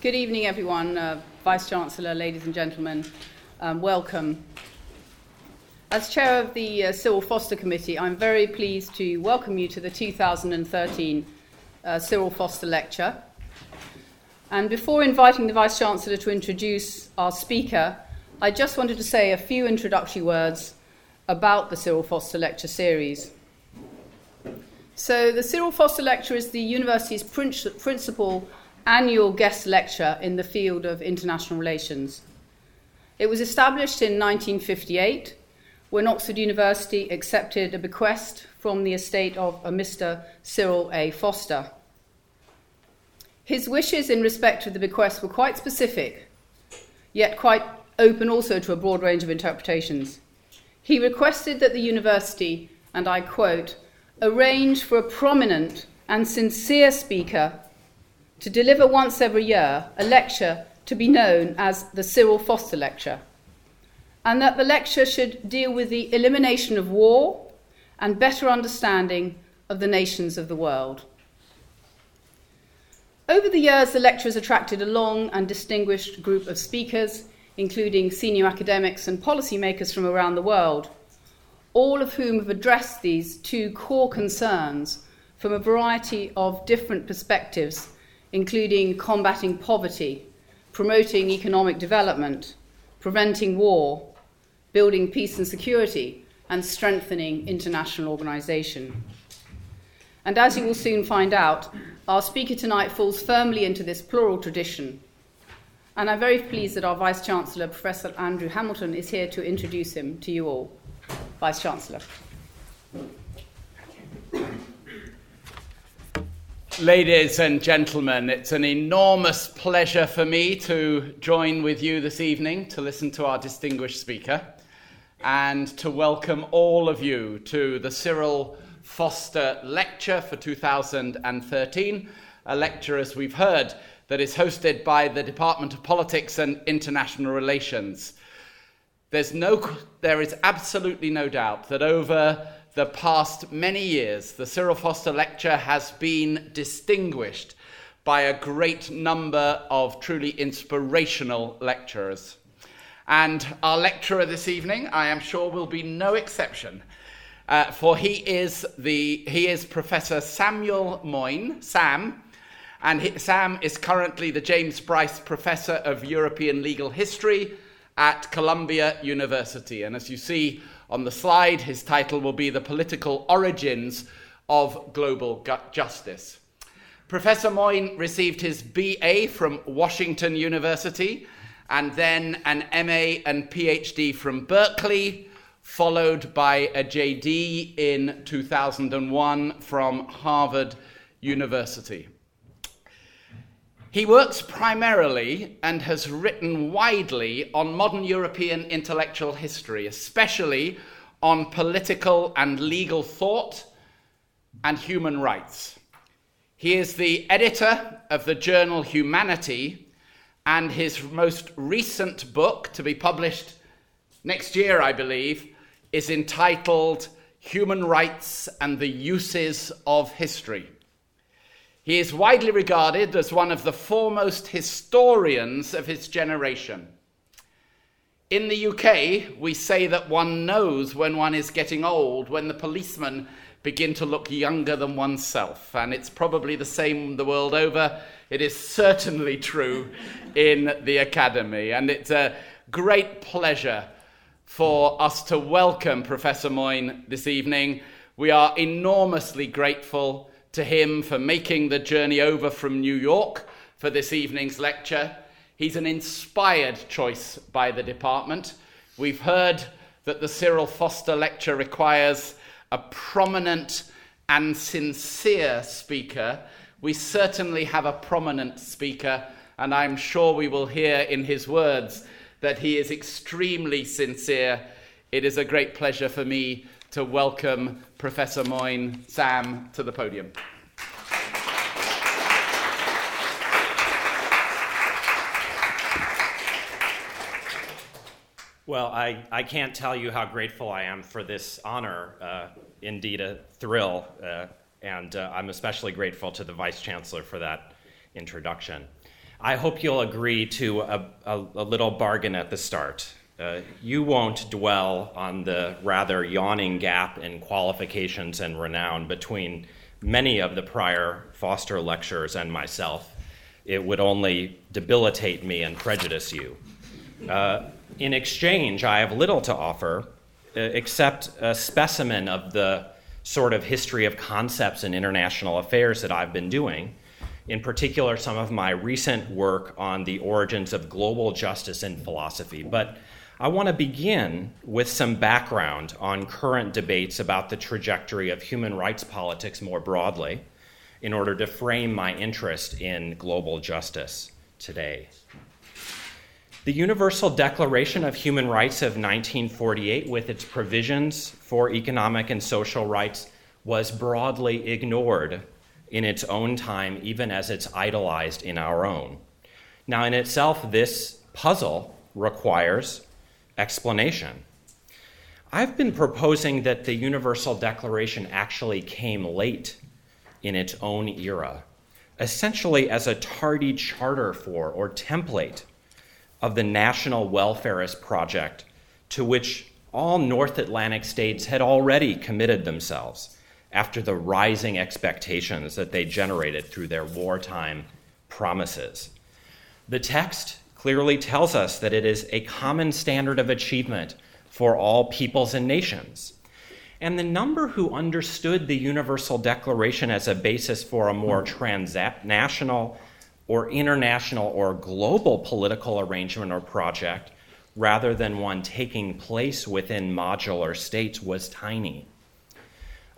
Good evening, everyone. Vice-Chancellor, ladies and gentlemen, welcome. As chair of the Cyril Foster Committee, I'm very pleased to welcome you to the 2013 Cyril Foster Lecture. And before inviting the Vice-Chancellor to introduce our speaker, I just wanted to say a few introductory words about the Cyril Foster Lecture series. So the Cyril Foster Lecture is the university's principal annual guest lecture in the field of international relations. It was established in 1958 when Oxford University accepted a bequest from the estate of a Mr. Cyril A. Foster. His wishes in respect of the bequest were quite specific, yet quite open also to a broad range of interpretations. He requested that the university, and I quote, arrange for a prominent and sincere speaker to deliver once every year a lecture to be known as the Cyril Foster Lecture, and that the lecture should deal with the elimination of war and better understanding of the nations of the world. Over the years, the lecture has attracted a long and distinguished group of speakers, including senior academics and policymakers from around the world, all of whom have addressed these two core concerns from a variety of different perspectives, including combating poverty, promoting economic development, preventing war, building peace and security, and strengthening international organisation. And as you will soon find out, our speaker tonight falls firmly into this plural tradition. And I'm very pleased that our Vice-Chancellor, Professor Andrew Hamilton, is here to introduce him to you all. Vice-Chancellor. Ladies and gentlemen, it's an enormous pleasure for me to join with you this evening to listen to our distinguished speaker and to welcome all of you to the Cyril Foster Lecture for 2013, a lecture, as we've heard, that is hosted by the Department of Politics and International Relations. There is absolutely no doubt that over the past many years, the Cyril Foster Lecture has been distinguished by a great number of truly inspirational lecturers. And our lecturer this evening, I am sure, will be no exception, for he is Professor Samuel Moyn, Sam, and Sam is currently the James Bryce Professor of European Legal History at Columbia University. And as you see on the slide, his title will be The Political Origins of Global Justice. Professor Moyn received his BA from Washington University and then an MA and PhD from Berkeley, followed by a JD in 2001 from Harvard University. He works primarily and has written widely on modern European intellectual history, especially on political and legal thought and human rights. He is the editor of the journal Humanity, and his most recent book, to be published next year, I believe, is entitled Human Rights and the Uses of History. He is widely regarded as one of the foremost historians of his generation. In the UK, we say that one knows when one is getting old, when the policemen begin to look younger than oneself. And it's probably the same the world over. It is certainly true in the academy. And it's a great pleasure for us to welcome Professor Moyn this evening. We are enormously grateful to him for making the journey over from New York for this evening's lecture. He's an inspired choice by the department. We've heard that the Cyril Foster Lecture requires a prominent and sincere speaker. We certainly have a prominent speaker, and I'm sure we will hear in his words that he is extremely sincere. It is a great pleasure for me to welcome Professor Moyn, Sam, to the podium. Well, I can't tell you how grateful I am for this honor, indeed a thrill, and I'm especially grateful to the Vice-Chancellor for that introduction. I hope you'll agree to a little bargain at the start. You won't dwell on the rather yawning gap in qualifications and renown between many of the prior Foster lectures and myself. It would only debilitate me and prejudice you. In exchange, I have little to offer except a specimen of the sort of history of concepts in international affairs that I've been doing, in particular some of my recent work on the origins of global justice in philosophy. But I want to begin with some background on current debates about the trajectory of human rights politics more broadly in order to frame my interest in global justice today. The Universal Declaration of Human Rights of 1948, with its provisions for economic and social rights, was broadly ignored in its own time, even as it's idolized in our own. Now, in itself, this puzzle requires explanation. I've been proposing that the Universal Declaration actually came late in its own era, essentially as a tardy charter for or template of the national welfarist project to which all North Atlantic states had already committed themselves after the rising expectations that they generated through their wartime promises. The text clearly tells us that it is a common standard of achievement for all peoples and nations. And the number who understood the Universal Declaration as a basis for a more transnational or international or global political arrangement or project, rather than one taking place within modular states, was tiny.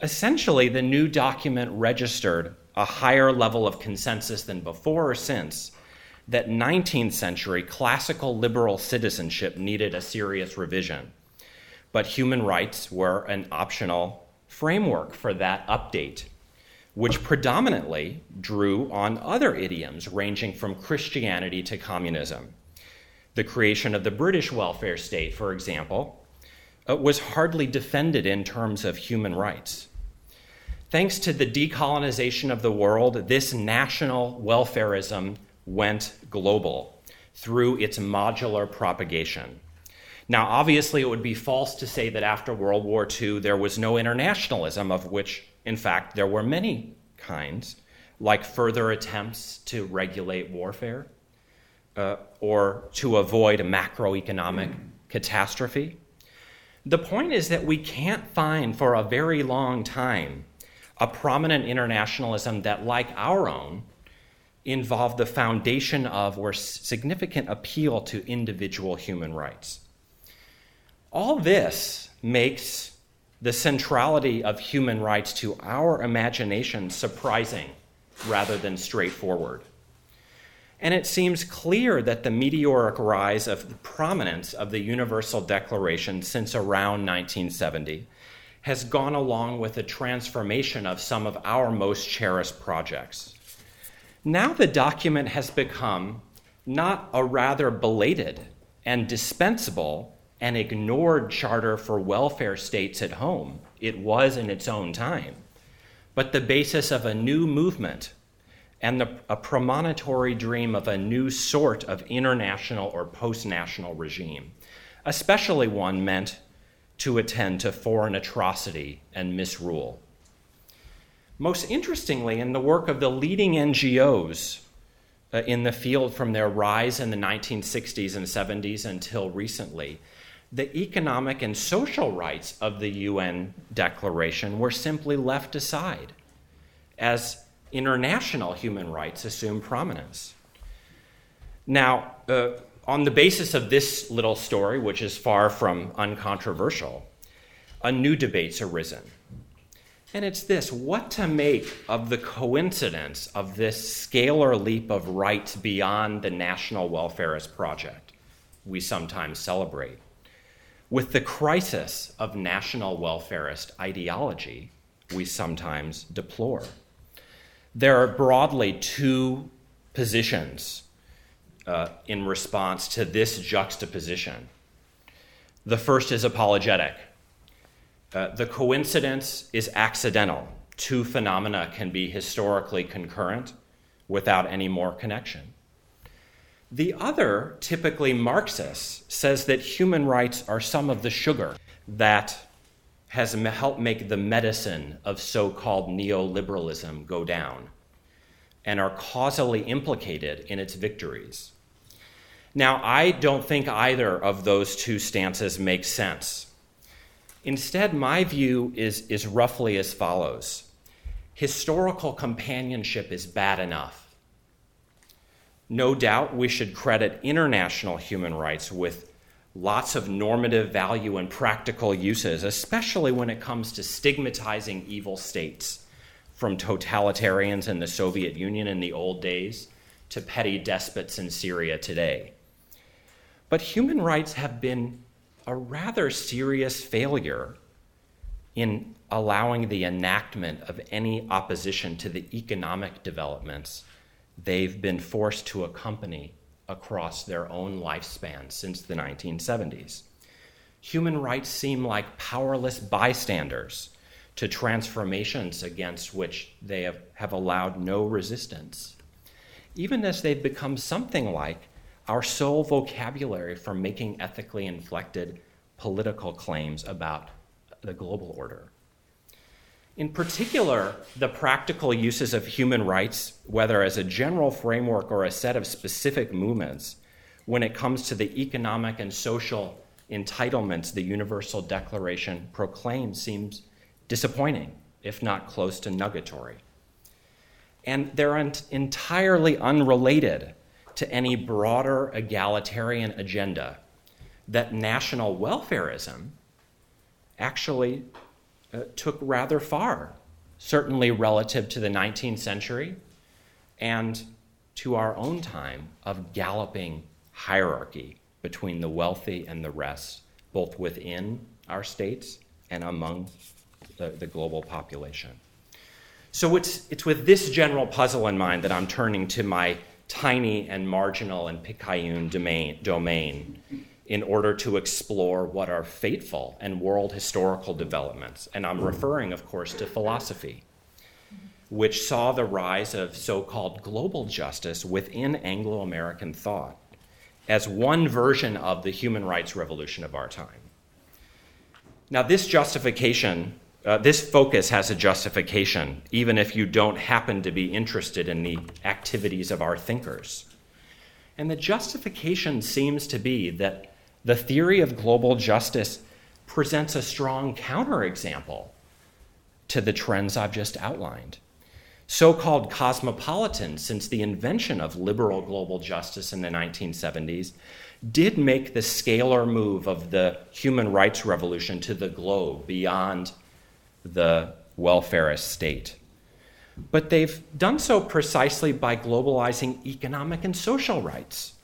Essentially, the new document registered a higher level of consensus than before or since that 19th century classical liberal citizenship needed a serious revision, but human rights were an optional framework for that update, which predominantly drew on other idioms ranging from Christianity to communism. The creation of the British welfare state, for example, was hardly defended in terms of human rights. Thanks to the decolonization of the world, this national welfarism went global through its modular propagation. Now, obviously, it would be false to say that after World War II, there was no internationalism, of which in fact, there were many kinds, like further attempts to regulate warfare or to avoid a macroeconomic catastrophe. The point is that we can't find for a very long time a prominent internationalism that, like our own, involved the foundation of or significant appeal to individual human rights. All this makes the centrality of human rights to our imagination surprising rather than straightforward. And it seems clear that the meteoric rise of prominence of the Universal Declaration since around 1970 has gone along with the transformation of some of our most cherished projects. Now the document has become not a rather belated and dispensable an ignored charter for welfare states at home. It was in its own time, but the basis of a new movement and a premonitory dream of a new sort of international or post-national regime, especially one meant to attend to foreign atrocity and misrule. Most interestingly, in the work of the leading NGOs in the field from their rise in the 1960s and 70s until recently, the economic and social rights of the UN Declaration were simply left aside as international human rights assumed prominence. Now, on the basis of this little story, which is far from uncontroversial, a new debate's arisen. And it's this: what to make of the coincidence of this scalar leap of rights beyond the national welfarist project we sometimes celebrate with the crisis of national welfarist ideology we sometimes deplore. There are broadly two positions in response to this juxtaposition. The first is apologetic. The coincidence is accidental. Two phenomena can be historically concurrent without any more connection. The other, typically Marxist, says that human rights are some of the sugar that has helped make the medicine of so-called neoliberalism go down and are causally implicated in its victories. Now, I don't think either of those two stances makes sense. Instead, my view is roughly as follows. Historical companionship is bad enough. No doubt we should credit international human rights with lots of normative value and practical uses, especially when it comes to stigmatizing evil states, from totalitarians in the Soviet Union in the old days to petty despots in Syria today. But human rights have been a rather serious failure in allowing the enactment of any opposition to the economic developments they've been forced to accompany across their own lifespan since the 1970s. Human rights seem like powerless bystanders to transformations against which they have allowed no resistance, even as they've become something like our sole vocabulary for making ethically inflected political claims about the global order. In particular, the practical uses of human rights, whether as a general framework or a set of specific movements, when it comes to the economic and social entitlements the Universal Declaration proclaims, seems disappointing, if not close to nugatory. And they're entirely unrelated to any broader egalitarian agenda that national welfarism actually took rather far, certainly relative to the 19th century and to our own time of galloping hierarchy between the wealthy and the rest, both within our states and among the global population. So it's with this general puzzle in mind that I'm turning to my tiny and marginal and picayune domain in order to explore what are fateful and world historical developments. And I'm referring, of course, to philosophy, which saw the rise of so-called global justice within Anglo-American thought as one version of the human rights revolution of our time. Now, this focus has a justification, even if you don't happen to be interested in the activities of our thinkers. And the justification seems to be that the theory of global justice presents a strong counterexample to the trends I've just outlined. So-called cosmopolitans, since the invention of liberal global justice in the 1970s, did make the scalar move of the human rights revolution to the globe beyond the welfarist state. But they've done so precisely by globalizing economic and social rights,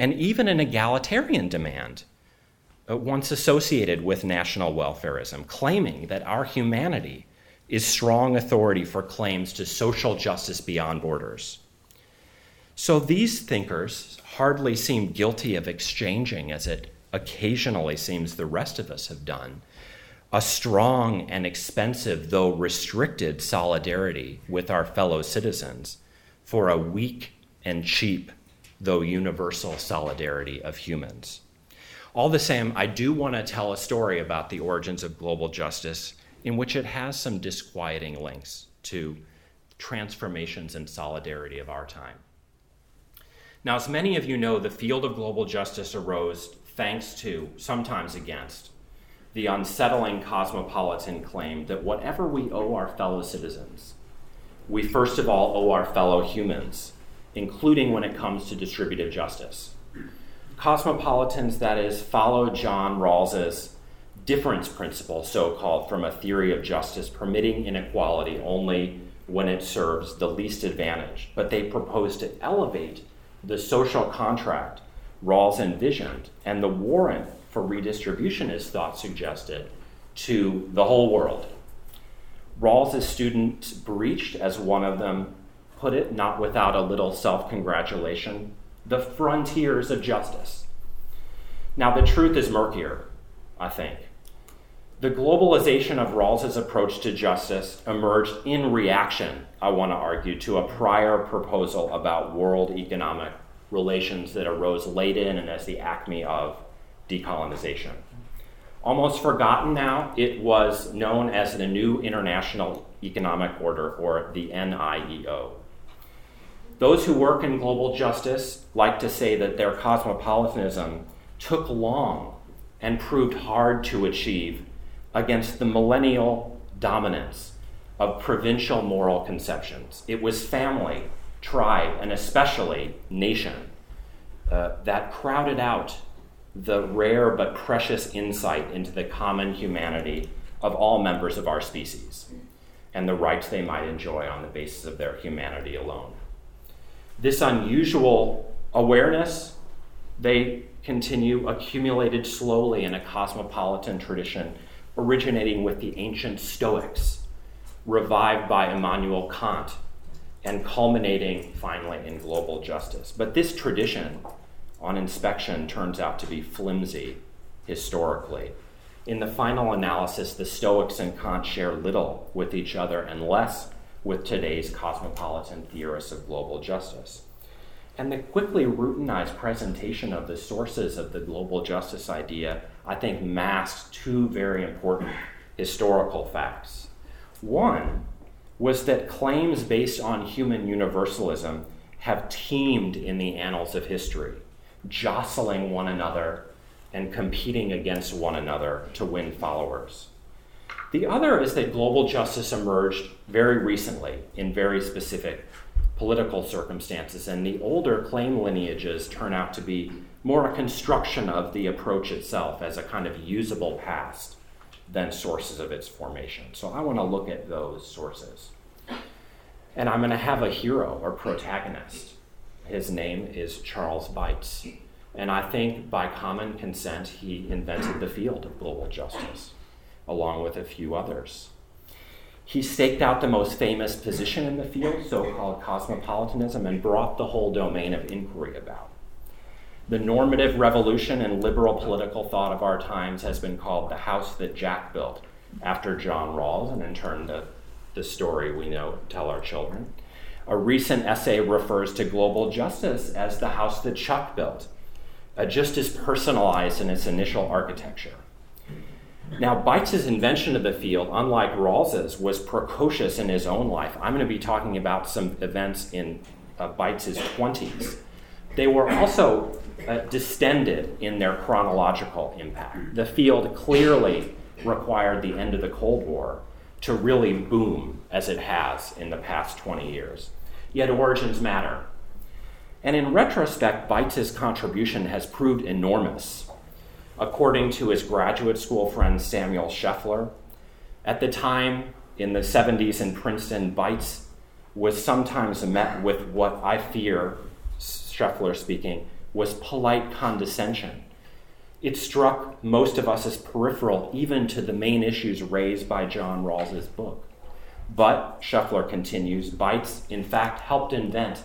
and even an egalitarian demand, once associated with national welfarism, claiming that our humanity is strong authority for claims to social justice beyond borders. So these thinkers hardly seem guilty of exchanging, as it occasionally seems the rest of us have done, a strong and expensive, though restricted, solidarity with our fellow citizens for a weak and cheap, though universal, solidarity of humans. All the same, I do want to tell a story about the origins of global justice in which it has some disquieting links to transformations and solidarity of our time. Now, as many of you know, the field of global justice arose thanks to, sometimes against, the unsettling cosmopolitan claim that whatever we owe our fellow citizens, we first of all owe our fellow humans, including when it comes to distributive justice. Cosmopolitans, that is, follow John Rawls's difference principle, so-called, from a theory of justice permitting inequality only when it serves the least advantage. But they propose to elevate the social contract Rawls envisioned and the warrant for redistribution, as thought suggested, to the whole world. Rawls's students breached, as one of them put it, not without a little self-congratulation, the frontiers of justice. Now, the truth is murkier, I think. The globalization of Rawls's approach to justice emerged in reaction, I want to argue, to a prior proposal about world economic relations that arose late in and as the acme of decolonization. Almost forgotten now, it was known as the New International Economic Order, or the NIEO. Those who work in global justice like to say that their cosmopolitanism took long and proved hard to achieve against the millennial dominance of provincial moral conceptions. It was family, tribe, and especially nation that crowded out the rare but precious insight into the common humanity of all members of our species and the rights they might enjoy on the basis of their humanity alone. This unusual awareness, they continue, accumulated slowly in a cosmopolitan tradition originating with the ancient Stoics, revived by Immanuel Kant, and culminating finally in global justice. But this tradition, on inspection, turns out to be flimsy historically. In the final analysis, the Stoics and Kant share little with each other and less with today's cosmopolitan theorists of global justice. And the quickly routinized presentation of the sources of the global justice idea, I think, masks two very important historical facts. One was that claims based on human universalism have teemed in the annals of history, jostling one another and competing against one another to win followers. The other is that global justice emerged very recently in very specific political circumstances, and the older claim lineages turn out to be more a construction of the approach itself as a kind of usable past than sources of its formation. So I want to look at those sources. And I'm going to have a hero or protagonist. His name is Charles Beitz. And I think by common consent, he invented the field of global justice, along with a few others. He staked out the most famous position in the field, so-called cosmopolitanism, and brought the whole domain of inquiry about. The normative revolution in liberal political thought of our times has been called the house that Jack built, after John Rawls, and in turn the story we know tell our children. A recent essay refers to global justice as the house that Chuck built, just as personalized in its initial architecture. Now, Beitz's invention of the field, unlike Rawls's, was precocious in his own life. I'm going to be talking about some events in Beitz's 20s. They were also distended in their chronological impact. The field clearly required the end of the Cold War to really boom as it has in the past 20 years. Yet origins matter. And in retrospect, Beitz's contribution has proved enormous. According to his graduate school friend Samuel Scheffler, at the time in the 70s in Princeton, Beitz was sometimes met with what I fear, Scheffler speaking, was polite condescension. It struck most of us as peripheral, even to the main issues raised by John Rawls's book. But, Scheffler continues, Beitz, in fact, helped invent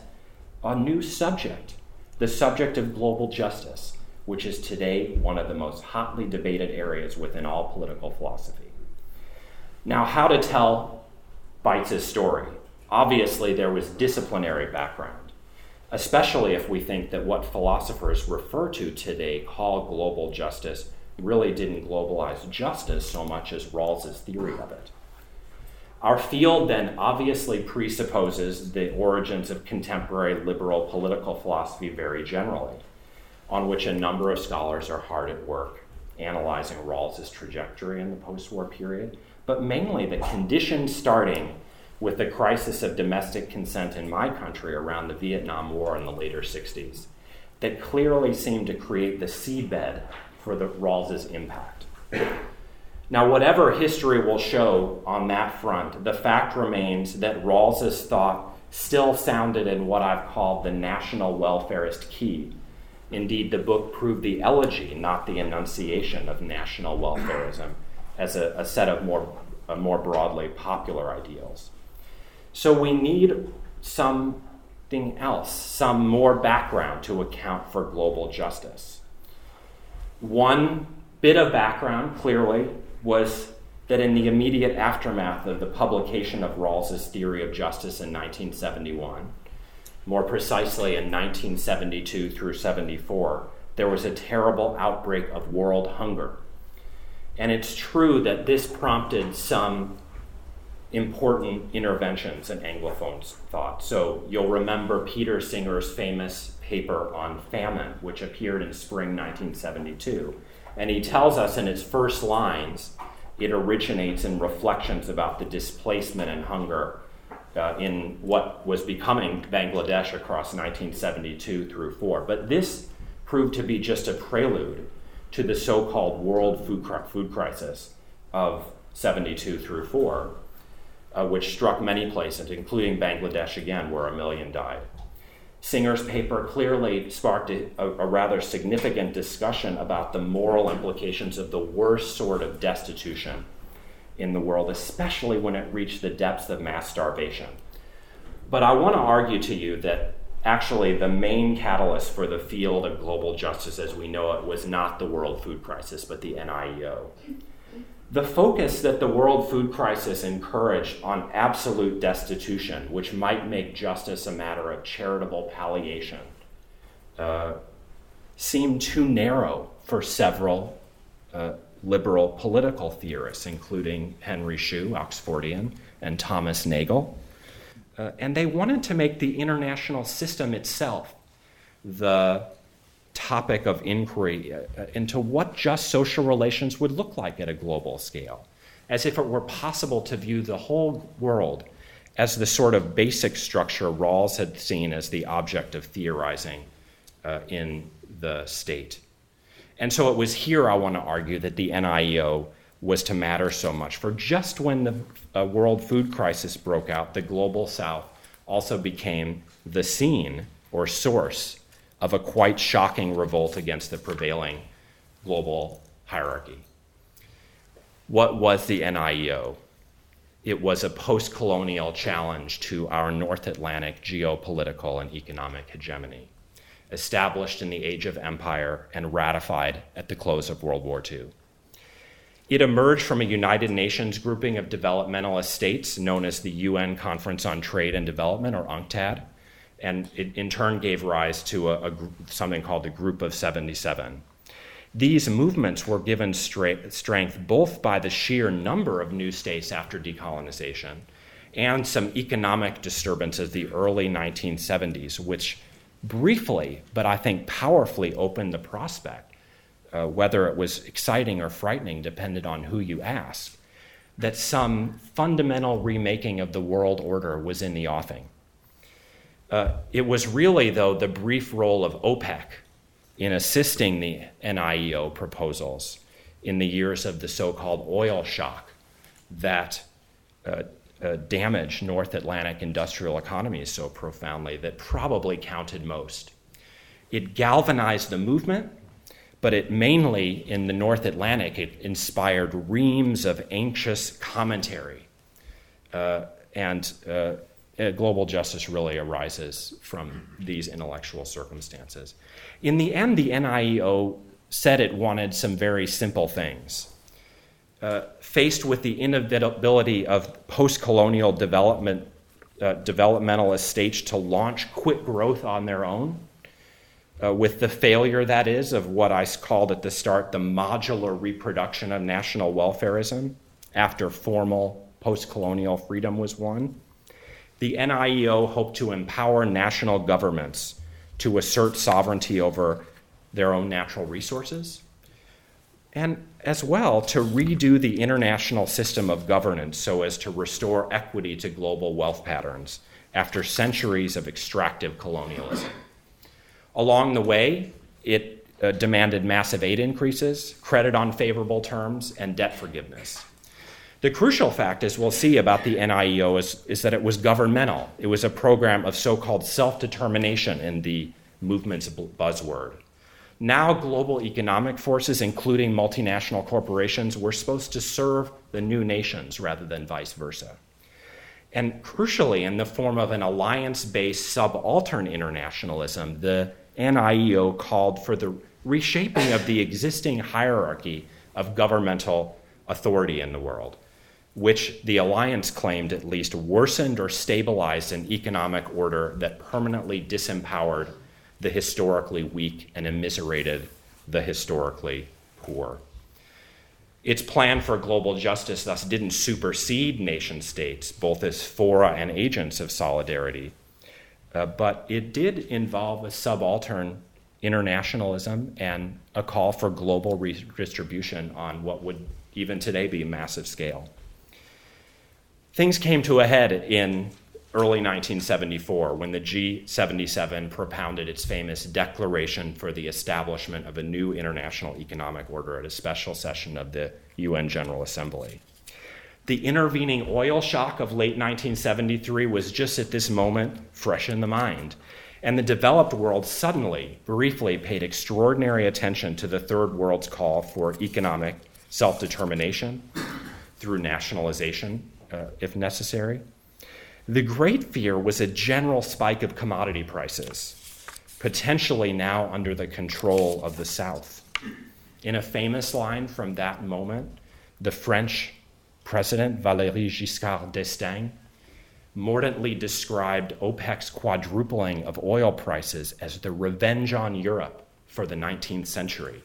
a new subject, the subject of global justice, which is today one of the most hotly debated areas within all political philosophy. Now, how to tell Beitz's story? Obviously, there was disciplinary background, especially if we think that what philosophers refer to today call global justice really didn't globalize justice so much as Rawls's theory of it. Our field then obviously presupposes the origins of contemporary liberal political philosophy very generally, on which a number of scholars are hard at work analyzing Rawls's trajectory in the post-war period, but mainly the conditions starting with the crisis of domestic consent in my country around the Vietnam War in the later 60s that clearly seemed to create the seabed for the Rawls's impact. Now, whatever history will show on that front, the fact remains that Rawls's thought still sounded in what I've called the national welfarist key. Indeed, the book proved the elegy, not the enunciation, of national welfarism as a set of more broadly popular ideals. So we need something else, some more background to account for global justice. One bit of background, clearly, was that in the immediate aftermath of the publication of Rawls's theory of justice in 1971, More precisely, in 1972 through 74, there was a terrible outbreak of world hunger. And it's true that this prompted some important interventions in Anglophone thought. So you'll remember Peter Singer's famous paper on famine, which appeared in spring 1972. And he tells us in his first lines, it originates in reflections about the displacement and hunger in what was becoming Bangladesh across 1972 through 4. But this proved to be just a prelude to the so-called world food crisis of 72 through 4, which struck many places, including Bangladesh again, where 1 million died. Singer's paper clearly sparked a rather significant discussion about the moral implications of the worst sort of destitution in the world, especially when it reached the depths of mass starvation. But I want to argue to you that actually the main catalyst for the field of global justice as we know it was not the world food crisis, but the NIEO. The focus that the world food crisis encouraged on absolute destitution, which might make justice a matter of charitable palliation, seemed too narrow for several liberal political theorists, including Henry Shue, Oxfordian, and Thomas Nagel. And they wanted to make the international system itself the topic of inquiry into what just social relations would look like at a global scale, as if it were possible to view the whole world as the sort of basic structure Rawls had seen as the object of theorizing in the state. And so it was here I want to argue that the NIEO was to matter so much. For just when the world food crisis broke out, the global South also became the scene or source of a quite shocking revolt against the prevailing global hierarchy. What was the NIEO? It was a post-colonial challenge to our North Atlantic geopolitical and economic hegemony, established in the Age of Empire and ratified at the close of World War II. It emerged from a United Nations grouping of developmentalist states known as the UN Conference on Trade and Development, or UNCTAD, and it in turn gave rise to something called the Group of 77. These movements were given strength both by the sheer number of new states after decolonization and some economic disturbances of the early 1970s, which briefly, but I think powerfully opened the prospect, whether it was exciting or frightening depended on who you asked, that some fundamental remaking of the world order was in the offing. It was really, though, the brief role of OPEC in assisting the NIEO proposals in the years of the so-called oil shock that damaged North Atlantic industrial economies so profoundly that probably counted most. It galvanized the movement, but it mainly, in the North Atlantic, it inspired reams of anxious commentary. Global justice really arises from these intellectual circumstances. In the end, the NIEO said it wanted some very simple things. Faced with the inability of post-colonial developmentalist states to launch quick growth on their own, with the failure, that is, of what I called at the start the modular reproduction of national welfarism after formal post-colonial freedom was won, the NIEO hoped to empower national governments to assert sovereignty over their own natural resources, and as well to redo the international system of governance so as to restore equity to global wealth patterns after centuries of extractive colonialism. Along the way, it demanded massive aid increases, credit on favorable terms, and debt forgiveness. The crucial fact, as we'll see about the NIEO, is that it was governmental. It was a program of so-called self-determination in the movement's buzzword. Now global economic forces, including multinational corporations, were supposed to serve the new nations rather than vice versa. And crucially, in the form of an alliance-based subaltern internationalism, the NIEO called for the reshaping of the existing hierarchy of governmental authority in the world, which the alliance claimed at least worsened or stabilized an economic order that permanently disempowered the historically weak and immiserated the historically poor. Its plan for global justice thus didn't supersede nation states, both as fora and agents of solidarity, but it did involve a subaltern internationalism and a call for global redistribution on what would even today be massive scale. Things came to a head in early 1974 when the G77 propounded its famous Declaration for the Establishment of a New International Economic Order at a special session of the UN General Assembly. The intervening oil shock of late 1973 was just at this moment fresh in the mind, and the developed world suddenly, briefly paid extraordinary attention to the Third World's call for economic self-determination through nationalization, if necessary. The great fear was a general spike of commodity prices, potentially now under the control of the South. In a famous line from that moment, the French president, Valéry Giscard d'Estaing, mordantly described OPEC's quadrupling of oil prices as the revenge on Europe for the 19th century.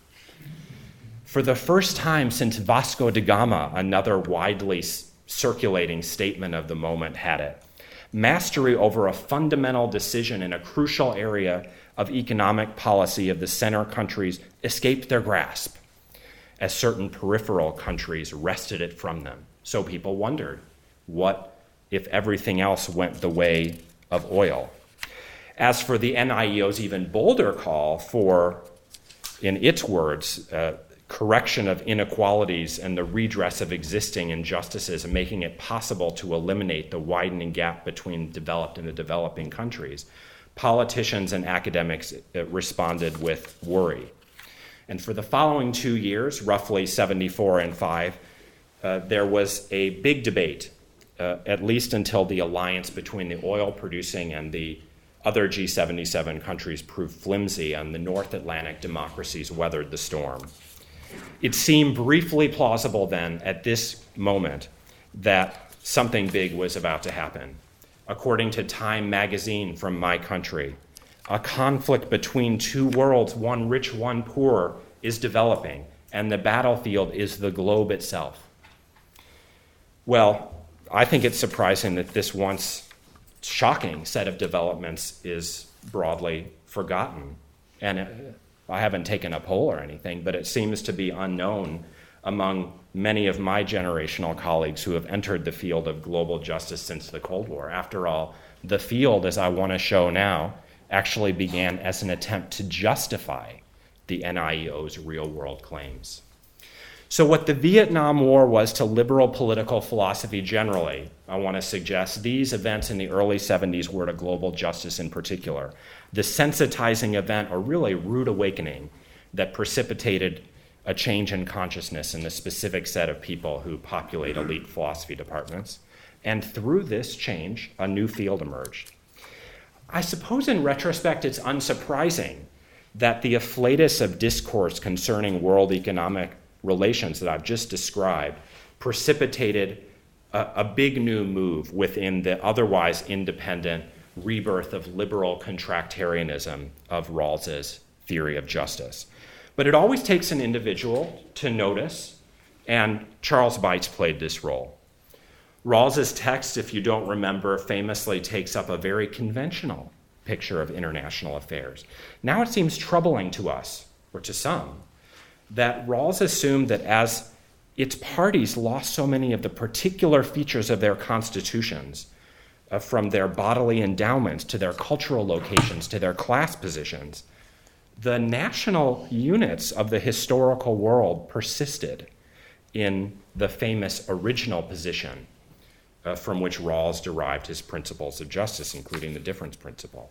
For the first time since Vasco da Gama, another widely circulating statement of the moment had it, mastery over a fundamental decision in a crucial area of economic policy of the center countries escaped their grasp as certain peripheral countries wrested it from them. So people wondered, what if everything else went the way of oil? As for the NIEO's even bolder call for, in its words, correction of inequalities and the redress of existing injustices, and making it possible to eliminate the widening gap between developed and the developing countries, politicians and academics responded with worry. And for the following 2 years, roughly 74 and 5, there was a big debate, at least until the alliance between the oil-producing and the other G77 countries proved flimsy, and the North Atlantic democracies weathered the storm. It seemed briefly plausible then, at this moment, that something big was about to happen. According to Time magazine from my country, a conflict between two worlds, one rich, one poor, is developing, and the battlefield is the globe itself. Well, I think it's surprising that this once shocking set of developments is broadly forgotten, and I haven't taken a poll or anything, but it seems to be unknown among many of my generational colleagues who have entered the field of global justice since the Cold War. After all, the field, as I want to show now, actually began as an attempt to justify the NIEO's real-world claims. So what the Vietnam War was to liberal political philosophy generally, I want to suggest these events in the early 70s were to global justice in particular. The sensitizing event, or really rude awakening, that precipitated a change in consciousness in the specific set of people who populate elite philosophy departments. And through this change, a new field emerged. I suppose in retrospect it's unsurprising that the afflatus of discourse concerning world economic relations that I've just described precipitated a big new move within the otherwise independent rebirth of liberal contractarianism of Rawls's theory of justice. But it always takes an individual to notice, and Charles Beitz played this role. Rawls's text, if you don't remember, famously takes up a very conventional picture of international affairs. Now it seems troubling to us, or to some, that Rawls assumed that as its parties lost so many of the particular features of their constitutions, from their bodily endowments to their cultural locations to their class positions, the national units of the historical world persisted in the famous original position from which Rawls derived his principles of justice, including the difference principle.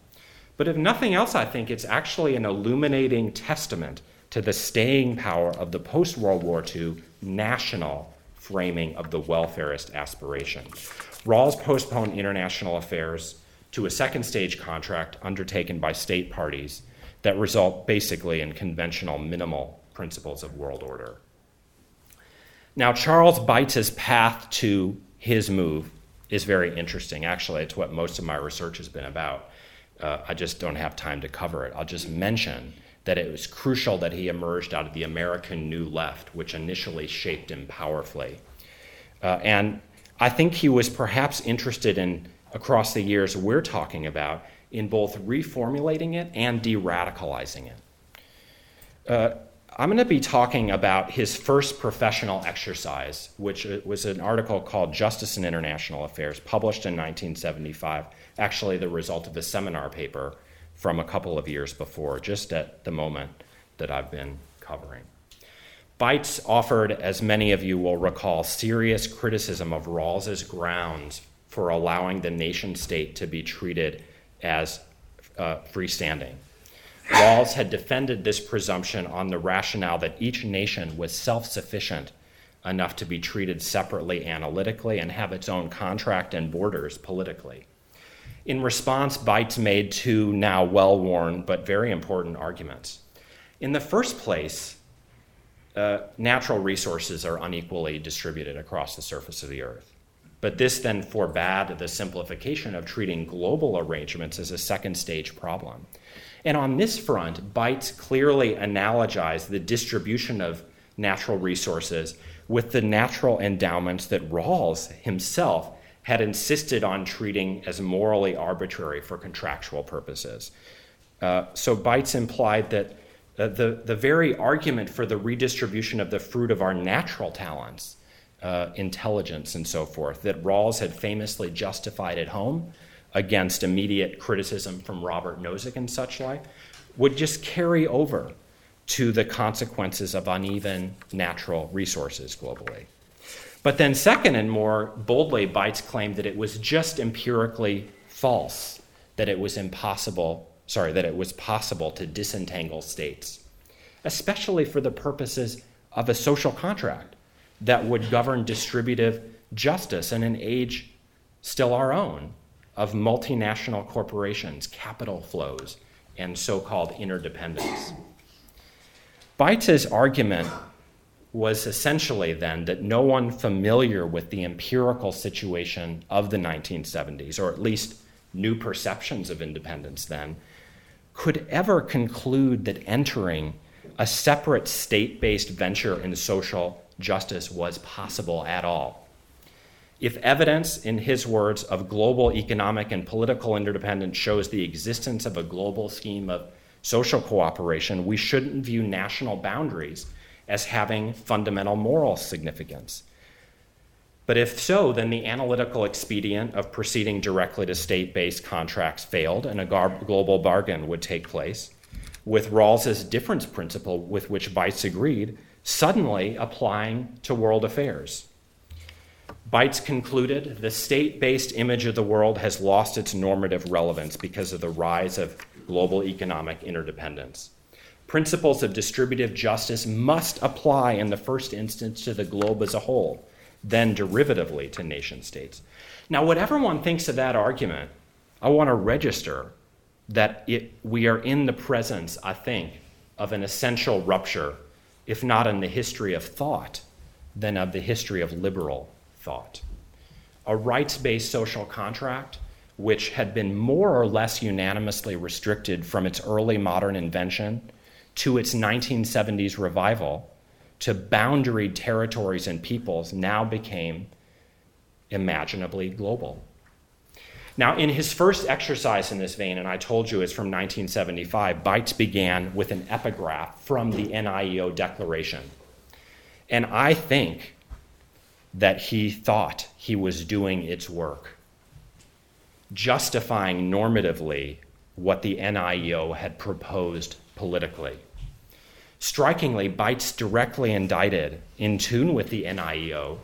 But if nothing else, I think it's actually an illuminating testament to the staying power of the post-World War II national framing of the welfarist aspiration. Rawls postponed international affairs to a second-stage contract undertaken by state parties that result basically in conventional minimal principles of world order. Now, Charles Beitz's path to his move is very interesting. Actually, it's what most of my research has been about. I just don't have time to cover it. I'll just mention that it was crucial that he emerged out of the American New Left, which initially shaped him powerfully. And I think he was perhaps interested in, across the years we're talking about, in both reformulating it and de-radicalizing it. I'm going to be talking about his first professional exercise, which was an article called Justice in International Affairs, published in 1975, actually the result of a seminar paper from a couple of years before, just at the moment that I've been covering. Beitz offered, as many of you will recall, serious criticism of Rawls's grounds for allowing the nation-state to be treated as freestanding. Rawls had defended this presumption on the rationale that each nation was self-sufficient enough to be treated separately analytically and have its own contract and borders politically. In response, Beitz made two now well-worn but very important arguments. In the first place, natural resources are unequally distributed across the surface of the earth. But this then forbade the simplification of treating global arrangements as a second-stage problem. And on this front, Beitz clearly analogized the distribution of natural resources with the natural endowments that Rawls himself had insisted on treating as morally arbitrary for contractual purposes. So Beitz implied that the very argument for the redistribution of the fruit of our natural talents, intelligence and so forth, that Rawls had famously justified at home against immediate criticism from Robert Nozick and such like, would just carry over to the consequences of uneven natural resources globally. But then second and more boldly, Beitz claimed that it was just empirically false, that it was possible to disentangle states, especially for the purposes of a social contract that would govern distributive justice in an age still our own of multinational corporations, capital flows, and so-called interdependence. Beitz's argument was essentially then that no one familiar with the empirical situation of the 1970s, or at least new perceptions of independence then, could ever conclude that entering a separate state-based venture in social justice was possible at all. If evidence, in his words, of global economic and political interdependence shows the existence of a global scheme of social cooperation, we shouldn't view national boundaries as having fundamental moral significance. But if so, then the analytical expedient of proceeding directly to state-based contracts failed and a global bargain would take place, with Rawls's difference principle with which Beitz agreed, suddenly applying to world affairs. Beitz concluded, the state-based image of the world has lost its normative relevance because of the rise of global economic interdependence. Principles of distributive justice must apply in the first instance to the globe as a whole, then derivatively to nation-states. Now, whatever one thinks of that argument, I want to register that we are in the presence, I think, of an essential rupture, if not in the history of thought, then of the history of liberal thought. A rights-based social contract, which had been more or less unanimously restricted from its early modern invention to its 1970s revival to boundaried territories and peoples, now became imaginably global. Now, in his first exercise in this vein, and I told you it's from 1975, Beitz began with an epigraph from the NIEO Declaration. And I think that he thought he was doing its work, justifying normatively what the NIEO had proposed politically. Strikingly, Beitz directly indicted, in tune with the NIEO,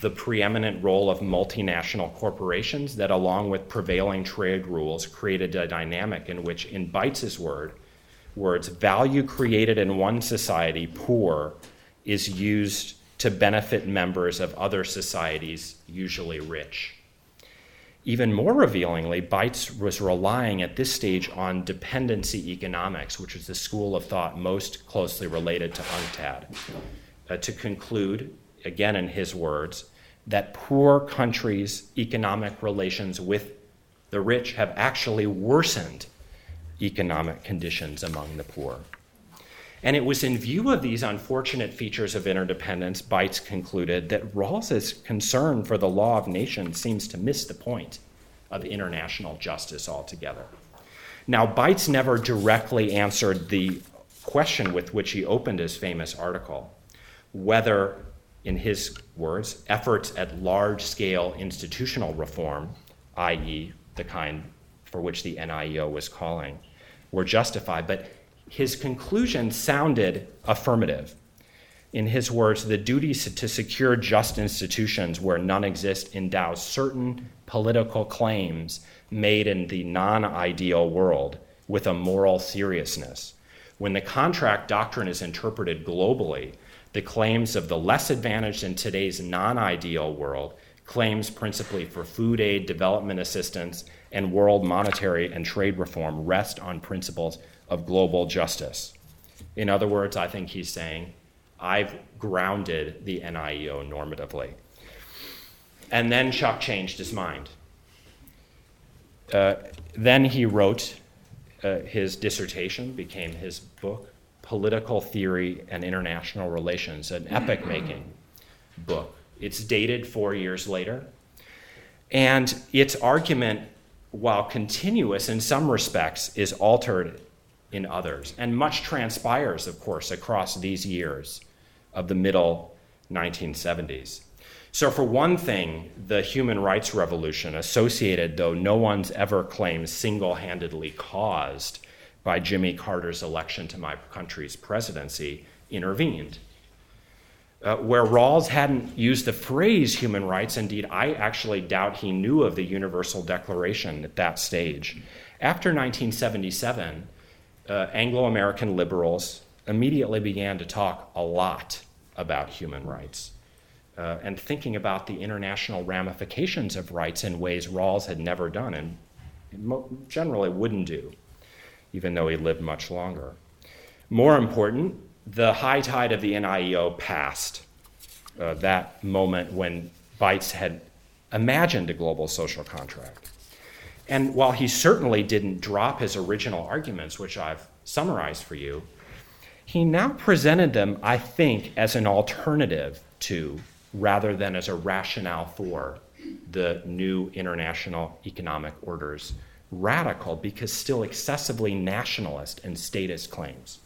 the preeminent role of multinational corporations that, along with prevailing trade rules, created a dynamic in which, in Beitz's words, value created in one society, poor, is used to benefit members of other societies, usually rich. Even more revealingly, Beitz was relying at this stage on dependency economics, which is the school of thought most closely related to UNCTAD, to conclude again in his words, that poor countries' economic relations with the rich have actually worsened economic conditions among the poor. And it was in view of these unfortunate features of interdependence, Beitz concluded, that Rawls's concern for the law of nations seems to miss the point of international justice altogether. Now, Beitz never directly answered the question with which he opened his famous article, whether, in his words, efforts at large-scale institutional reform, i.e., the kind for which the NIEO was calling, were justified, but his conclusion sounded affirmative. In his words, the duty to secure just institutions where none exist endows certain political claims made in the non-ideal world with a moral seriousness. When the contract doctrine is interpreted globally, the claims of the less advantaged in today's non-ideal world, claims principally for food aid, development assistance, and world monetary and trade reform, rest on principles of global justice. In other words, I think he's saying, I've grounded the NIEO normatively. And then Chuck changed his mind. Then he wrote his dissertation, became his book, Political Theory and International Relations, an epoch-making book. It's dated 4 years later. And its argument, while continuous in some respects, is altered in others. And much transpires, of course, across these years of the middle 1970s. So for one thing, the human rights revolution, associated, though no one's ever claimed single-handedly caused by Jimmy Carter's election to my country's presidency, intervened. Where Rawls hadn't used the phrase human rights, indeed, I actually doubt he knew of the Universal Declaration at that stage. After 1977, Anglo-American liberals immediately began to talk a lot about human rights and thinking about the international ramifications of rights in ways Rawls had never done and generally wouldn't do, even though he lived much longer. More important, the high tide of the NIEO passed, that moment when Beitz had imagined a global social contract. And while he certainly didn't drop his original arguments, which I've summarized for you, he now presented them, I think, as an alternative to, rather than as a rationale for, the new international economic order's radical, because still excessively nationalist and statist claims.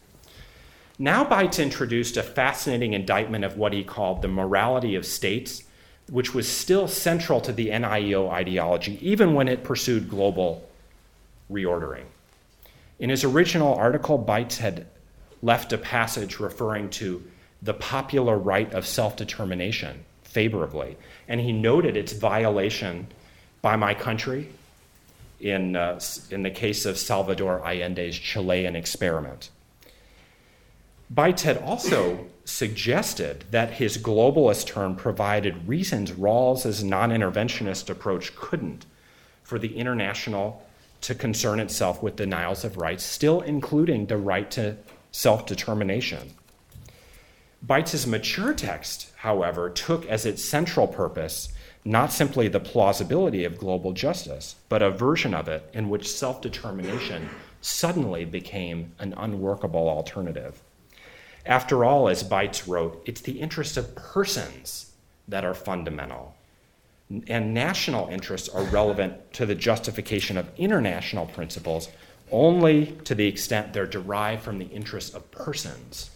Now Beitz introduced a fascinating indictment of what he called the morality of states, which was still central to the NIEO ideology, even when it pursued global reordering. In his original article, Beitz had left a passage referring to the popular right of self-determination favorably, and he noted its violation by my country in the case of Salvador Allende's Chilean experiment. Beitz had also suggested that his globalist term provided reasons Rawls's non-interventionist approach couldn't for the international to concern itself with denials of rights, still including the right to self-determination. Beitz's mature text, however, took as its central purpose not simply the plausibility of global justice, but a version of it in which self-determination suddenly became an unworkable alternative. After all, as Beitz wrote, it's the interests of persons that are fundamental, and national interests are relevant to the justification of international principles only to the extent they're derived from the interests of persons.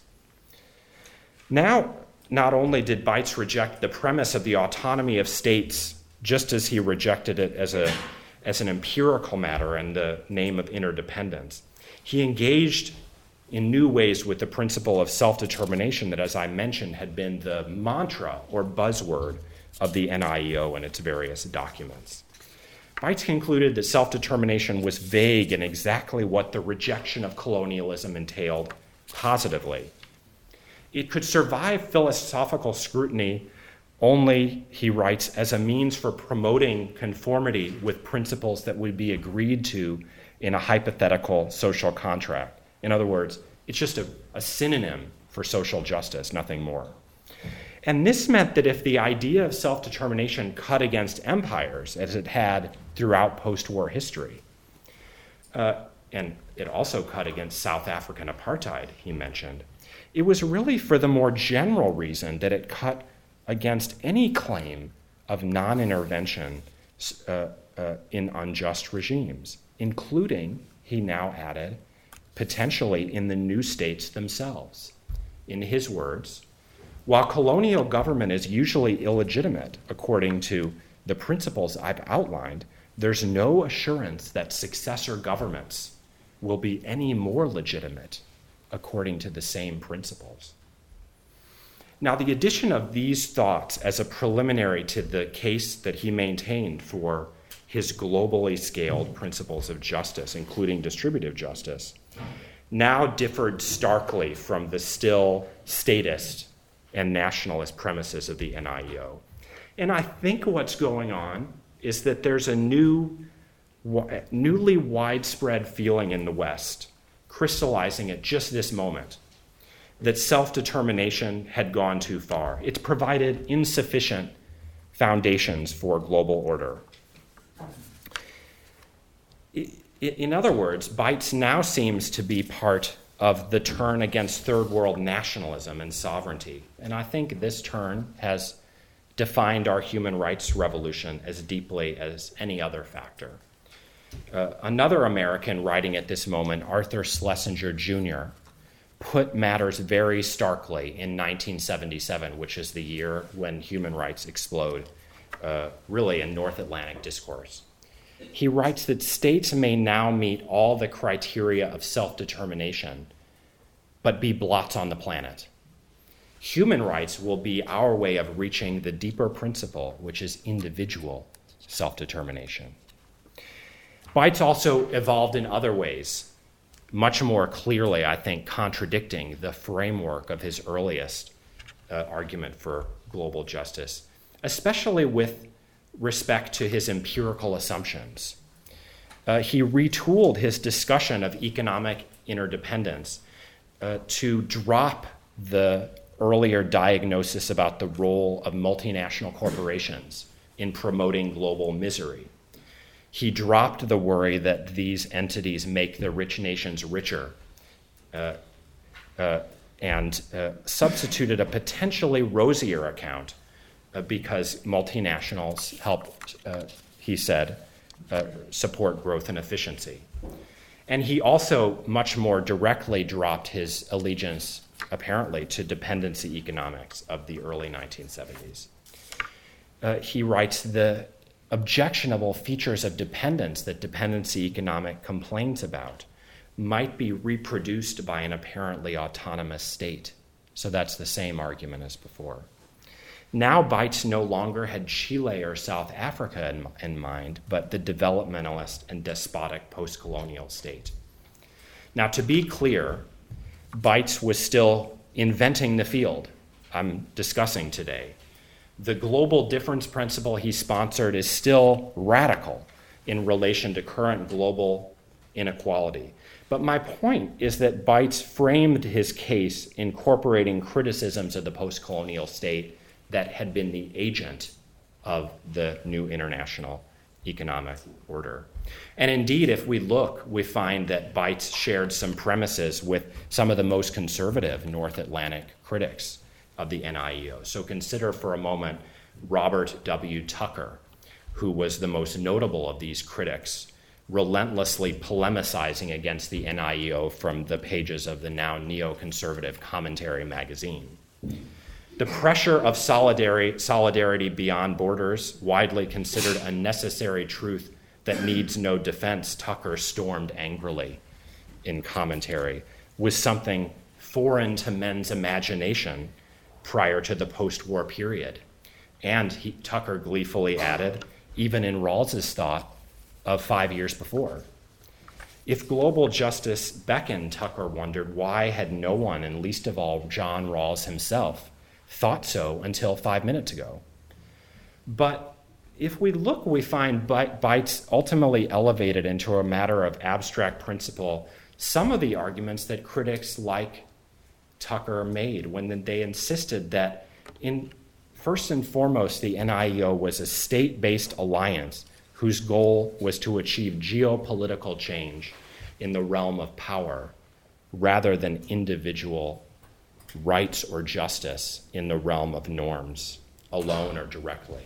Now, not only did Beitz reject the premise of the autonomy of states, just as he rejected it as an empirical matter in the name of interdependence, he engaged in new ways with the principle of self-determination that, as I mentioned, had been the mantra or buzzword of the NIEO and its various documents. Beitz concluded that self-determination was vague in exactly what the rejection of colonialism entailed positively. It could survive philosophical scrutiny only, he writes, as a means for promoting conformity with principles that would be agreed to in a hypothetical social contract. In other words, it's just a synonym for social justice, nothing more. And this meant that if the idea of self-determination cut against empires, as it had throughout post-war history, and it also cut against South African apartheid, he mentioned, it was really for the more general reason that it cut against any claim of non-intervention in unjust regimes, including, he now added, potentially in the new states themselves. In his words, while colonial government is usually illegitimate, according to the principles I've outlined, there's no assurance that successor governments will be any more legitimate according to the same principles. Now, the addition of these thoughts as a preliminary to the case that he maintained for his globally scaled principles of justice, including distributive justice, now differed starkly from the still statist and nationalist premises of the NIEO. And I think what's going on is that there's a newly widespread feeling in the West, crystallizing at just this moment, that self-determination had gone too far. It's provided insufficient foundations for global order. In other words, Beitz now seems to be part of the turn against third world nationalism and sovereignty. And I think this turn has defined our human rights revolution as deeply as any other factor. Another American writing at this moment, Arthur Schlesinger Jr., put matters very starkly in 1977, which is the year when human rights explode, really in North Atlantic discourse. He writes that states may now meet all the criteria of self-determination, but be blots on the planet. Human rights will be our way of reaching the deeper principle, which is individual self-determination. Beitz also evolved in other ways, much more clearly, I think, contradicting the framework of his earliest argument for global justice, especially with respect to his empirical assumptions. He retooled his discussion of economic interdependence to drop the earlier diagnosis about the role of multinational corporations in promoting global misery. He dropped the worry that these entities make the rich nations richer and substituted a potentially rosier account because multinationals help, he said, support growth and efficiency. And he also much more directly dropped his allegiance, apparently, to dependency economics of the early 1970s. He writes, the objectionable features of dependence that dependency economic complains about might be reproduced by an apparently autonomous state. So that's the same argument as before. Now Beitz no longer had Chile or South Africa in mind, but the developmentalist and despotic post-colonial state. Now, to be clear, Beitz was still inventing the field I'm discussing today. The global difference principle he sponsored is still radical in relation to current global inequality. But my point is that Beitz framed his case incorporating criticisms of the post-colonial state that had been the agent of the New International Economic Order. And indeed, if we look, we find that Beitz shared some premises with some of the most conservative North Atlantic critics of the NIEO. So consider for a moment Robert W. Tucker, who was the most notable of these critics, relentlessly polemicizing against the NIEO from the pages of the now neoconservative Commentary magazine. The pressure of solidarity beyond borders, widely considered a necessary truth that needs no defense, Tucker stormed angrily in Commentary, was something foreign to men's imagination prior to the post-war period. And Tucker gleefully added, even in Rawls's thought of 5 years before. If global justice beckoned, Tucker wondered, why had no one, and least of all John Rawls himself, thought so until 5 minutes ago? But if we look, we find Beitz ultimately elevated into a matter of abstract principle some of the arguments that critics like Tucker made when they insisted that First and foremost, the NIEO was a state-based alliance whose goal was to achieve geopolitical change in the realm of power rather than individual rights or justice in the realm of norms, alone or directly.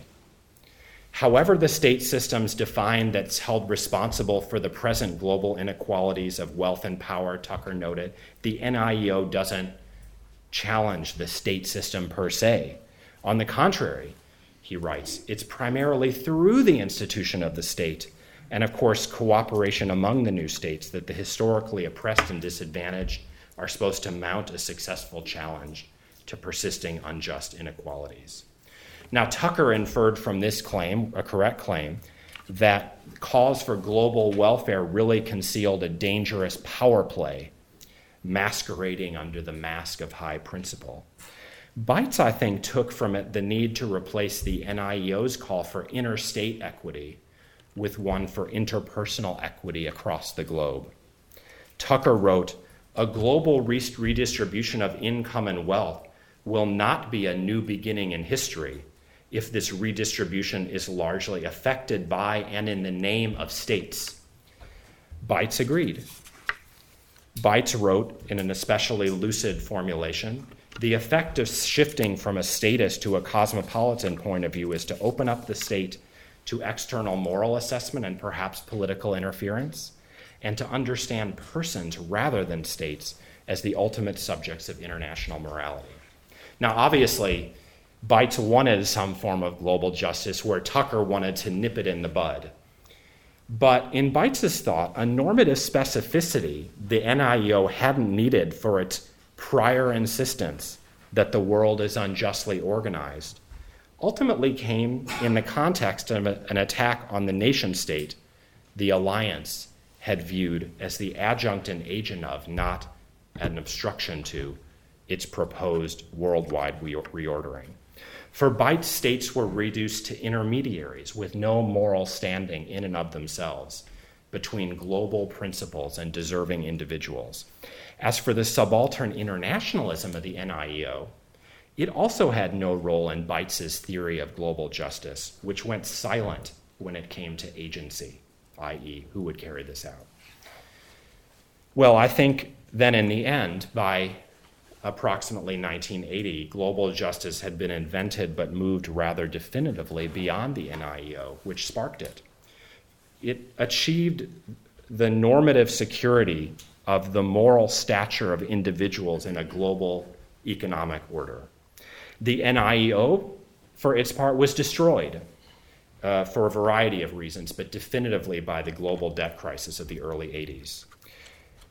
However, the state systems defined that's held responsible for the present global inequalities of wealth and power, Tucker noted, the NIEO doesn't challenge the state system per se. On the contrary, he writes, it's primarily through the institution of the state and, of course, cooperation among the new states that the historically oppressed and disadvantaged are supposed to mount a successful challenge to persisting unjust inequalities. Now, Tucker inferred from this claim, a correct claim, that calls for global welfare really concealed a dangerous power play masquerading under the mask of high principle. Beitz, I think, took from it the need to replace the NIEO's call for interstate equity with one for interpersonal equity across the globe. Tucker wrote, a global redistribution of income and wealth will not be a new beginning in history if this redistribution is largely affected by and in the name of states. Beitz agreed. Beitz wrote in an especially lucid formulation, the effect of shifting from a statist to a cosmopolitan point of view is to open up the state to external moral assessment and perhaps political interference, and to understand persons rather than states as the ultimate subjects of international morality. Now, obviously, Beitz wanted some form of global justice where Tucker wanted to nip it in the bud. But in Beitz's thought, a normative specificity the NIEO hadn't needed for its prior insistence that the world is unjustly organized ultimately came in the context of an attack on the nation state the alliance had viewed as the adjunct and agent of, not an obstruction to, its proposed worldwide reordering. For Beitz, states were reduced to intermediaries with no moral standing in and of themselves between global principles and deserving individuals. As for the subaltern internationalism of the NIEO, it also had no role in Beitz's theory of global justice, which went silent when it came to agency, i.e., who would carry this out. Well, I think then in the end, by approximately 1980, global justice had been invented but moved rather definitively beyond the NIEO, which sparked it. It achieved the normative security of the moral stature of individuals in a global economic order. The NIEO, for its part, was destroyed for a variety of reasons, but definitively by the global debt crisis of the early 80s.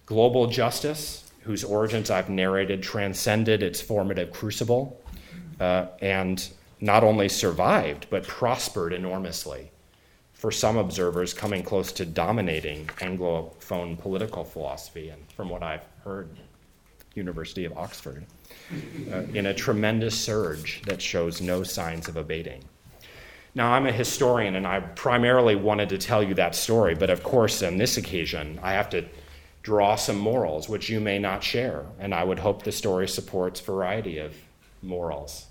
Global justice, whose origins I've narrated, transcended its formative crucible and not only survived, but prospered enormously, for some observers coming close to dominating Anglophone political philosophy, and from what I've heard, University of Oxford, in a tremendous surge that shows no signs of abating. Now, I'm a historian, and I primarily wanted to tell you that story, but of course, on this occasion, I have to draw some morals, which you may not share, and I would hope the story supports a variety of morals.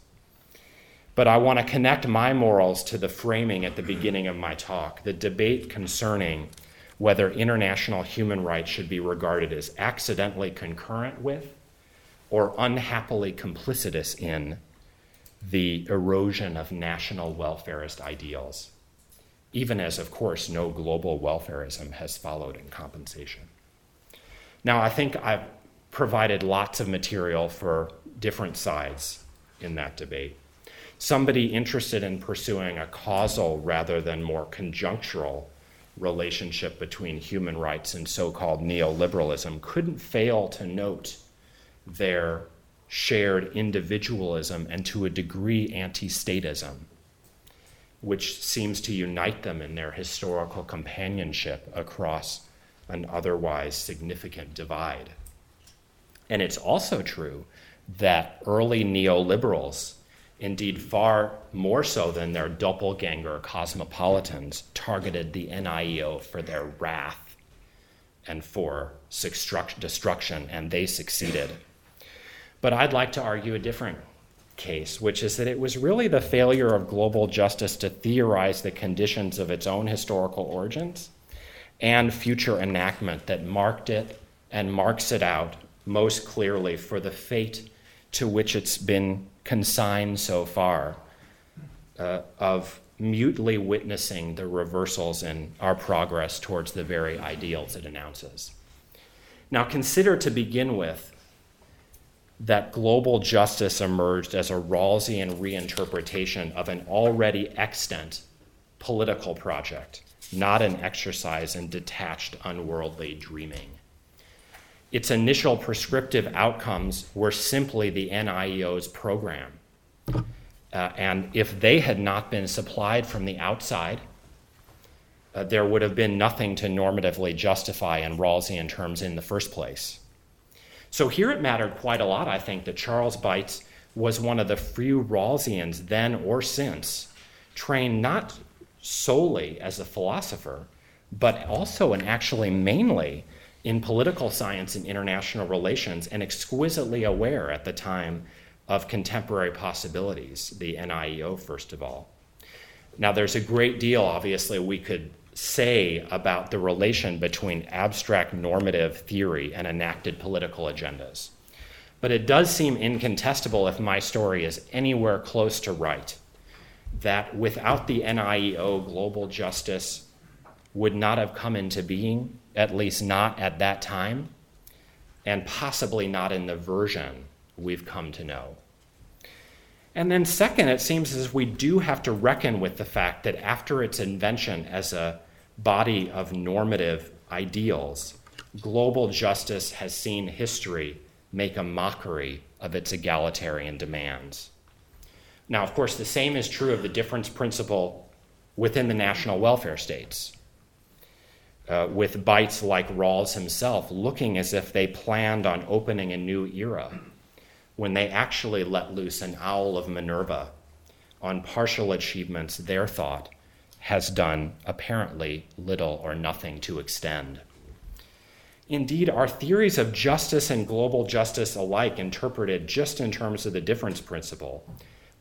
But I want to connect my morals to the framing at the beginning of my talk, the debate concerning whether international human rights should be regarded as accidentally concurrent with or unhappily complicitous in the erosion of national welfarist ideals, even as, of course, no global welfarism has followed in compensation. Now, I think I've provided lots of material for different sides in that debate. Somebody interested in pursuing a causal rather than more conjunctural relationship between human rights and so-called neoliberalism couldn't fail to note their shared individualism and, to a degree, anti-statism, which seems to unite them in their historical companionship across an otherwise significant divide. And it's also true that early neoliberals, indeed, far more so than their doppelganger cosmopolitans, targeted the NIEO for their wrath and for destruction, and they succeeded. But I'd like to argue a different case, which is that it was really the failure of global justice to theorize the conditions of its own historical origins and future enactment that marked it and marks it out most clearly for the fate to which it's been consigned so far, of mutely witnessing the reversals in our progress towards the very ideals it announces. Now consider to begin with that global justice emerged as a Rawlsian reinterpretation of an already extant political project, not an exercise in detached, unworldly dreaming. Its initial prescriptive outcomes were simply the NIEO's program. And if they had not been supplied from the outside, there would have been nothing to normatively justify in Rawlsian terms in the first place. So here it mattered quite a lot, I think, that Charles Beitz was one of the few Rawlsians then or since trained not solely as a philosopher, but also and actually mainly in political science and international relations, and exquisitely aware at the time of contemporary possibilities, the NIEO, first of all. Now, there's a great deal, obviously, we could say about the relation between abstract normative theory and enacted political agendas. But it does seem incontestable, if my story is anywhere close to right, that without the NIEO, global justice would not have come into being, at least not at that time, and possibly not in the version we've come to know. And then second, it seems as we do have to reckon with the fact that after its invention as a body of normative ideals, global justice has seen history make a mockery of its egalitarian demands. Now, of course, the same is true of the difference principle within the national welfare states, with Beitz, like Rawls himself, looking as if they planned on opening a new era, when they actually let loose an owl of Minerva on partial achievements their thought has done apparently little or nothing to extend. Indeed, our theories of justice and global justice alike, interpreted just in terms of the difference principle,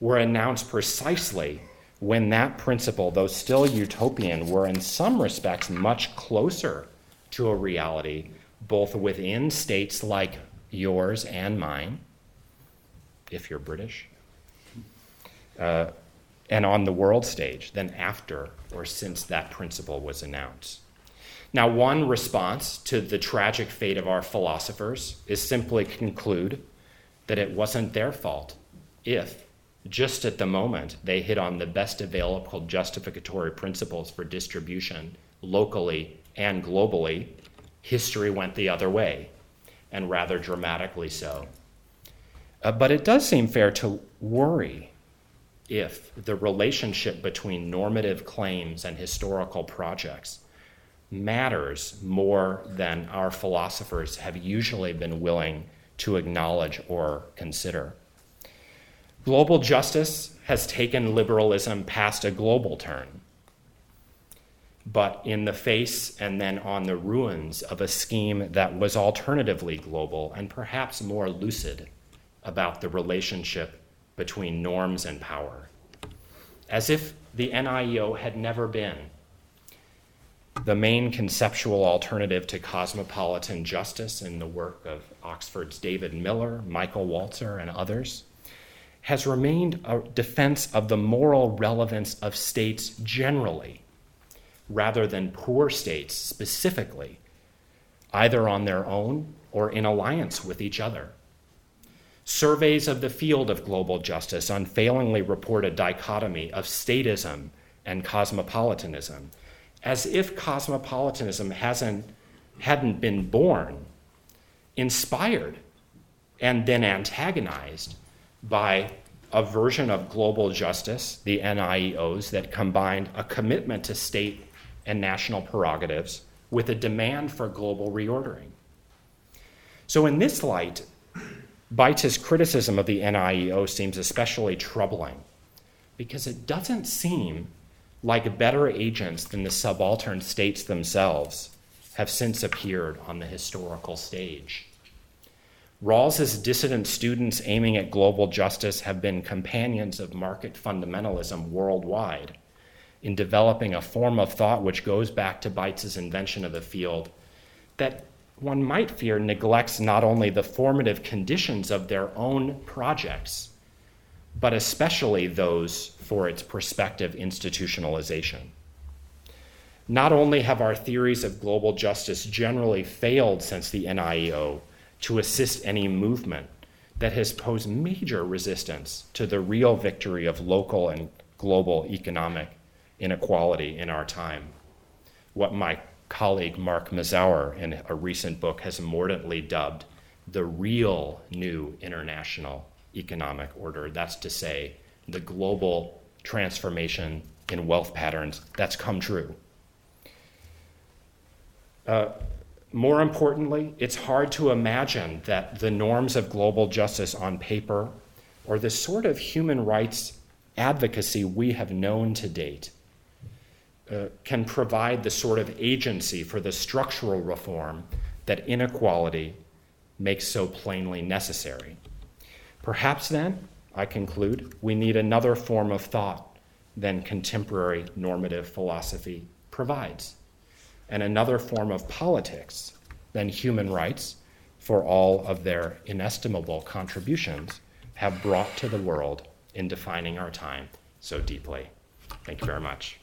were announced precisely when that principle, though still utopian, were in some respects much closer to a reality, both within states like yours and mine, if you're British, and on the world stage than after or since that principle was announced. Now, one response to the tragic fate of our philosophers is simply conclude that it wasn't their fault if, just at the moment, they hit on the best available justificatory principles for distribution locally and globally, history went the other way, and rather dramatically so. But it does seem fair to worry if the relationship between normative claims and historical projects matters more than our philosophers have usually been willing to acknowledge or consider. Global justice has taken liberalism past a global turn, but in the face and then on the ruins of a scheme that was alternatively global and perhaps more lucid about the relationship between norms and power, as if the NIEO had never been the main conceptual alternative to cosmopolitan justice in the work of Oxford's David Miller, Michael Walzer, and others, has remained a defense of the moral relevance of states generally, rather than poor states specifically, either on their own or in alliance with each other. Surveys of the field of global justice unfailingly report a dichotomy of statism and cosmopolitanism, as if cosmopolitanism hadn't been born, inspired, and then antagonized by a version of global justice, the NIEOs, that combined a commitment to state and national prerogatives with a demand for global reordering. So in this light, Beitz's criticism of the NIEO seems especially troubling because it doesn't seem like better agents than the subaltern states themselves have since appeared on the historical stage. Rawls's dissident students aiming at global justice have been companions of market fundamentalism worldwide in developing a form of thought which goes back to Beitz's invention of the field that one might fear neglects not only the formative conditions of their own projects, but especially those for its prospective institutionalization. Not only have our theories of global justice generally failed since the NIEO to assist any movement that has posed major resistance to the real victory of local and global economic inequality in our time, what my colleague Mark Mazower in a recent book has mordantly dubbed the real new international economic order, that's to say, the global transformation in wealth patterns that's come true. More importantly, it's hard to imagine that the norms of global justice on paper or the sort of human rights advocacy we have known to date can provide the sort of agency for the structural reform that inequality makes so plainly necessary. Perhaps then, I conclude, we need another form of thought than contemporary normative philosophy provides, and another form of politics than human rights, for all of their inestimable contributions, have brought to the world in defining our time so deeply. Thank you very much.